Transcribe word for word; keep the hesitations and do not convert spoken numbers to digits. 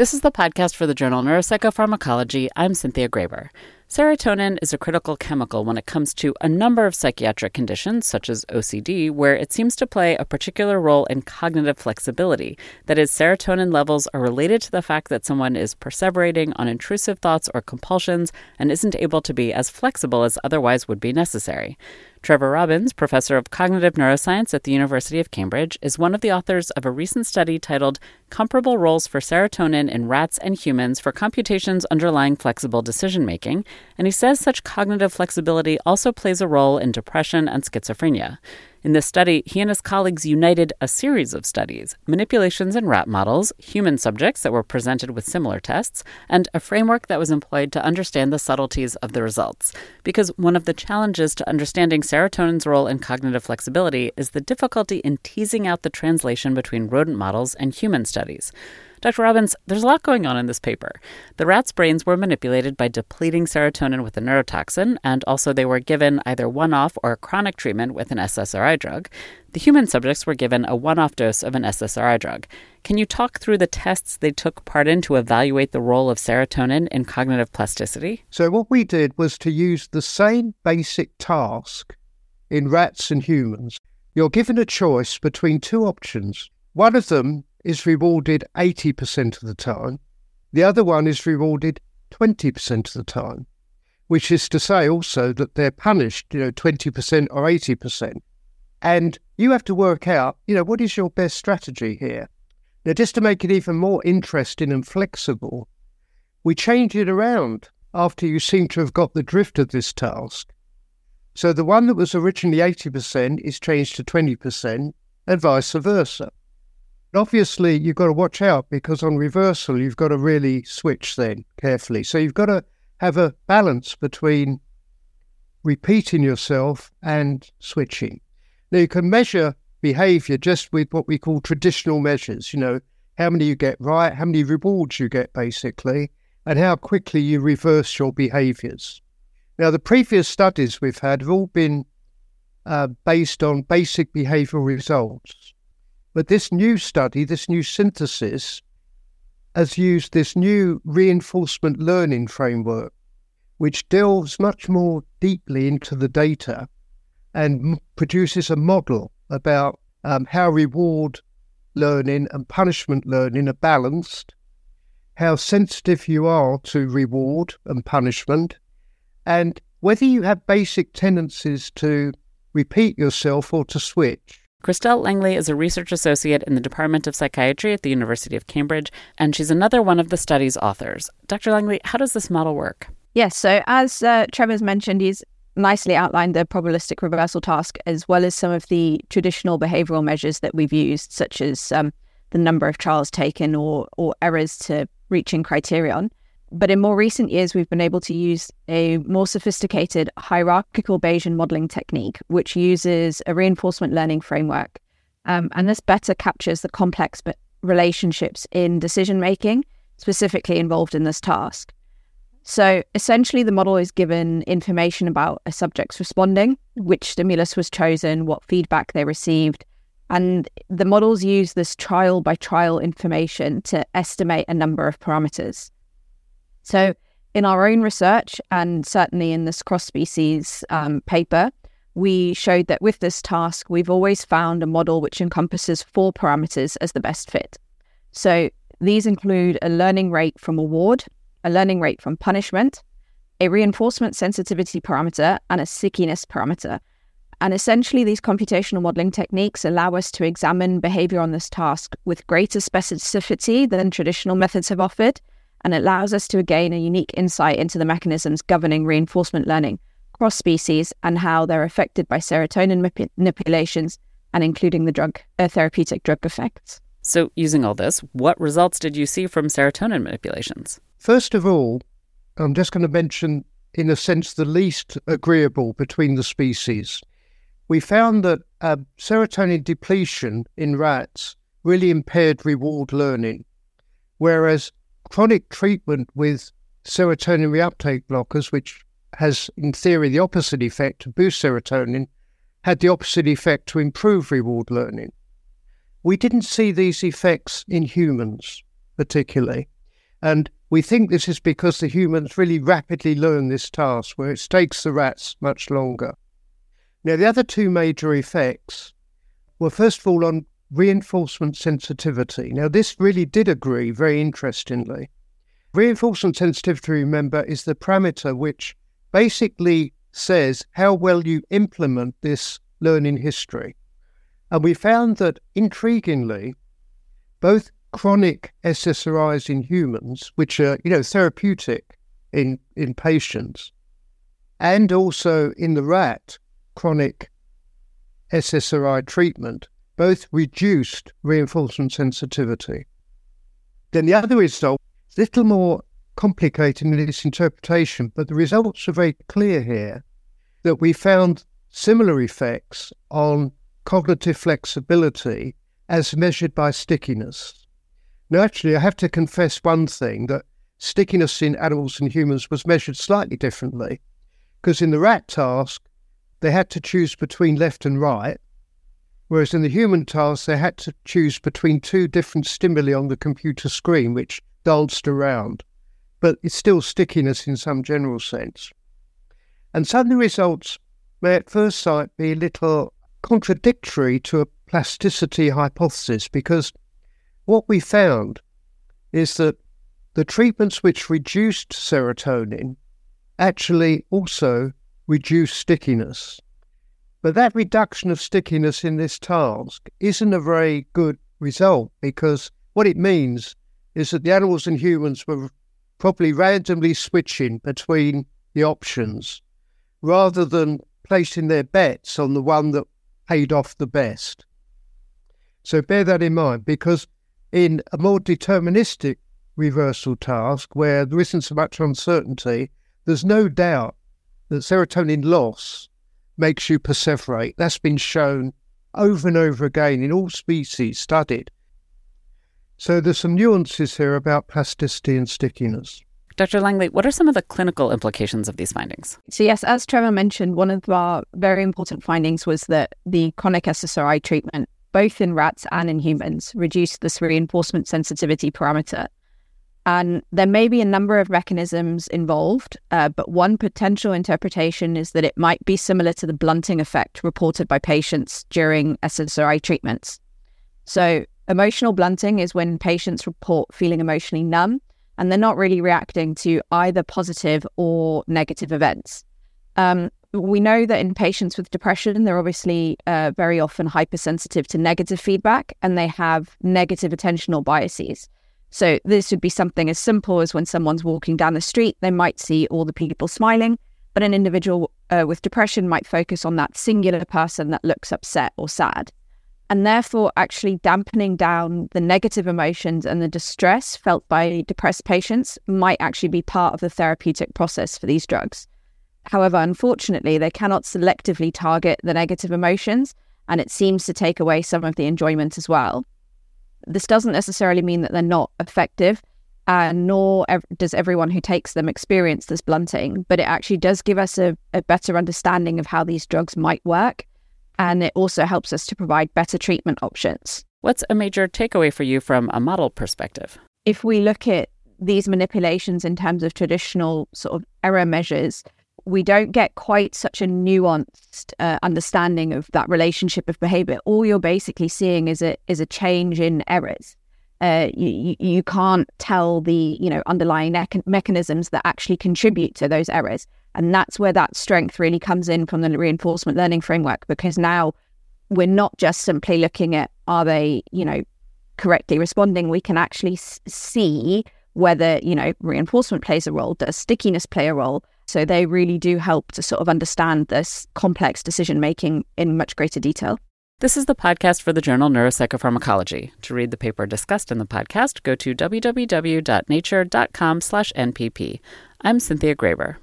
This is the podcast for the journal Neuropsychopharmacology. I'm Cynthia Graber. Serotonin is a critical chemical when it comes to a number of psychiatric conditions, such as O C D, where it seems to play a particular role in cognitive flexibility. That is, serotonin levels are related to the fact that someone is perseverating on intrusive thoughts or compulsions and isn't able to be as flexible as otherwise would be necessary. Trevor Robbins, professor of cognitive neuroscience at the University of Cambridge, is one of the authors of a recent study titled Comparable Roles for Serotonin in Rats and Humans for Computations Underlying Flexible Decision-Making, and he says such cognitive flexibility also plays a role in depression and schizophrenia. In this study, he and his colleagues united a series of studies, manipulations in rat models, human subjects that were presented with similar tests, and a framework that was employed to understand the subtleties of the results. Because one of the challenges to understanding serotonin's role in cognitive flexibility is the difficulty in teasing out the translation between rodent models and human studies. Doctor Robbins, there's a lot going on in this paper. The rats' brains were manipulated by depleting serotonin with a neurotoxin, and also they were given either one-off or chronic treatment with an S S R I drug. The human subjects were given a one-off dose of an S S R I drug. Can you talk through the tests they took part in to evaluate the role of serotonin in cognitive plasticity? So what we did was to use the same basic task in rats and humans. You're given a choice between two options. One of them is rewarded eighty percent of the time. The other one is rewarded twenty percent of the time, which is to say also that they're punished, you know, twenty percent or eighty percent. And you have to work out, you know, what is your best strategy here? Now, just to make it even more interesting and flexible, we change it around after you seem to have got the drift of this task. So the one that was originally eighty percent is changed to twenty percent and vice versa. Obviously, you've got to watch out because on reversal, you've got to really switch then carefully. So you've got to have a balance between repeating yourself and switching. Now, you can measure behavior just with what we call traditional measures, you know, how many you get right, how many rewards you get, basically, and how quickly you reverse your behaviors. Now, the previous studies we've had have all been uh, based on basic behavioral results. But this new study, this new synthesis, has used this new reinforcement learning framework, which delves much more deeply into the data and produces a model about um, how reward learning and punishment learning are balanced, how sensitive you are to reward and punishment, and whether you have basic tendencies to repeat yourself or to switch. Christelle Langley is a research associate in the Department of Psychiatry at the University of Cambridge, and she's another one of the study's authors. Doctor Langley, how does this model work? Yes, so as uh, Trevor's mentioned, he's nicely outlined the probabilistic reversal task, as well as some of the traditional behavioural measures that we've used, such as um, the number of trials taken or, or errors to reaching criterion. But in more recent years, we've been able to use a more sophisticated hierarchical Bayesian modelling technique, which uses a reinforcement learning framework. Um, and this better captures the complex relationships in decision-making, specifically involved in this task. So essentially, the model is given information about a subject's responding, which stimulus was chosen, what feedback they received. And the models use this trial-by-trial information to estimate a number of parameters. So in our own research, and certainly in this cross-species um, paper, we showed that with this task, we've always found a model which encompasses four parameters as the best fit. So these include a learning rate from award, a learning rate from punishment, a reinforcement sensitivity parameter, and a stickiness parameter. And essentially, these computational modelling techniques allow us to examine behaviour on this task with greater specificity than traditional methods have offered, and it allows us to gain a unique insight into the mechanisms governing reinforcement learning cross-species and how they're affected by serotonin manip- manipulations and including the drug uh, therapeutic drug effects. So using all this, what results did you see from serotonin manipulations? First of all, I'm just going to mention, in a sense, the least agreeable between the species. We found that uh, serotonin depletion in rats really impaired reward learning, whereas chronic treatment with serotonin reuptake blockers, which has in theory the opposite effect to boost serotonin, had the opposite effect to improve reward learning. We didn't see these effects in humans particularly. And we think this is because the humans really rapidly learn this task, where it takes the rats much longer. Now, the other two major effects were, first of all, on reinforcement sensitivity. Now, this really did agree, very interestingly. Reinforcement sensitivity, remember, is the parameter which basically says how well you implement this learning history. And we found that, intriguingly, both chronic S S R Is in humans, which are, you know, therapeutic in, in patients, and also in the rat, chronic S S R I treatment, both reduced reinforcement sensitivity. Then the other result, a little more complicated in its interpretation, but the results are very clear here, that we found similar effects on cognitive flexibility as measured by stickiness. Now, actually, I have to confess one thing, that stickiness in animals and humans was measured slightly differently, because in the rat task, they had to choose between left and right, whereas in the human task, they had to choose between two different stimuli on the computer screen, which danced around. But it's still stickiness in some general sense. And some of the results may at first sight be a little contradictory to a plasticity hypothesis, because what we found is that the treatments which reduced serotonin actually also reduced stickiness. But that reduction of stickiness in this task isn't a very good result, because what it means is that the animals and humans were probably randomly switching between the options rather than placing their bets on the one that paid off the best. So bear that in mind, because in a more deterministic reversal task where there isn't so much uncertainty, there's no doubt that serotonin loss makes you perseverate. That's been shown over and over again in all species studied. So there's some nuances here about plasticity and stickiness. Doctor Langley, what are some of the clinical implications of these findings? So yes, as Trevor mentioned, one of our very important findings was that the chronic S S R I treatment, both in rats and in humans, reduced this reinforcement sensitivity parameter. And there may be a number of mechanisms involved, uh, but one potential interpretation is that it might be similar to the blunting effect reported by patients during S S R I treatments. So emotional blunting is when patients report feeling emotionally numb, and they're not really reacting to either positive or negative events. Um, we know that in patients with depression, they're obviously uh, very often hypersensitive to negative feedback, and they have negative attentional biases. So this would be something as simple as when someone's walking down the street, they might see all the people smiling, but an individual uh, with depression might focus on that singular person that looks upset or sad. And therefore, actually dampening down the negative emotions and the distress felt by depressed patients might actually be part of the therapeutic process for these drugs. However, unfortunately, they cannot selectively target the negative emotions, and it seems to take away some of the enjoyment as well. This doesn't necessarily mean that they're not effective, uh, nor ev- does everyone who takes them experience this blunting, but it actually does give us a, a better understanding of how these drugs might work, and it also helps us to provide better treatment options. What's a major takeaway for you from a model perspective? If we look at these manipulations in terms of traditional sort of error measures, we don't get quite such a nuanced uh, understanding of that relationship of behavior. All you're basically seeing is a is a change in errors. Uh, you, you can't tell the you know underlying ec- mechanisms that actually contribute to those errors. And that's where that strength really comes in from the reinforcement learning framework, because now we're not just simply looking at, are they, you know, correctly responding? We can actually s- see whether, you know, reinforcement plays a role, does stickiness play a role? So they really do help to sort of understand this complex decision-making in much greater detail. This is the podcast for the journal Neuropsychopharmacology. To read the paper discussed in the podcast, go to w w w dot nature dot com slash n p p. I'm Cynthia Graber.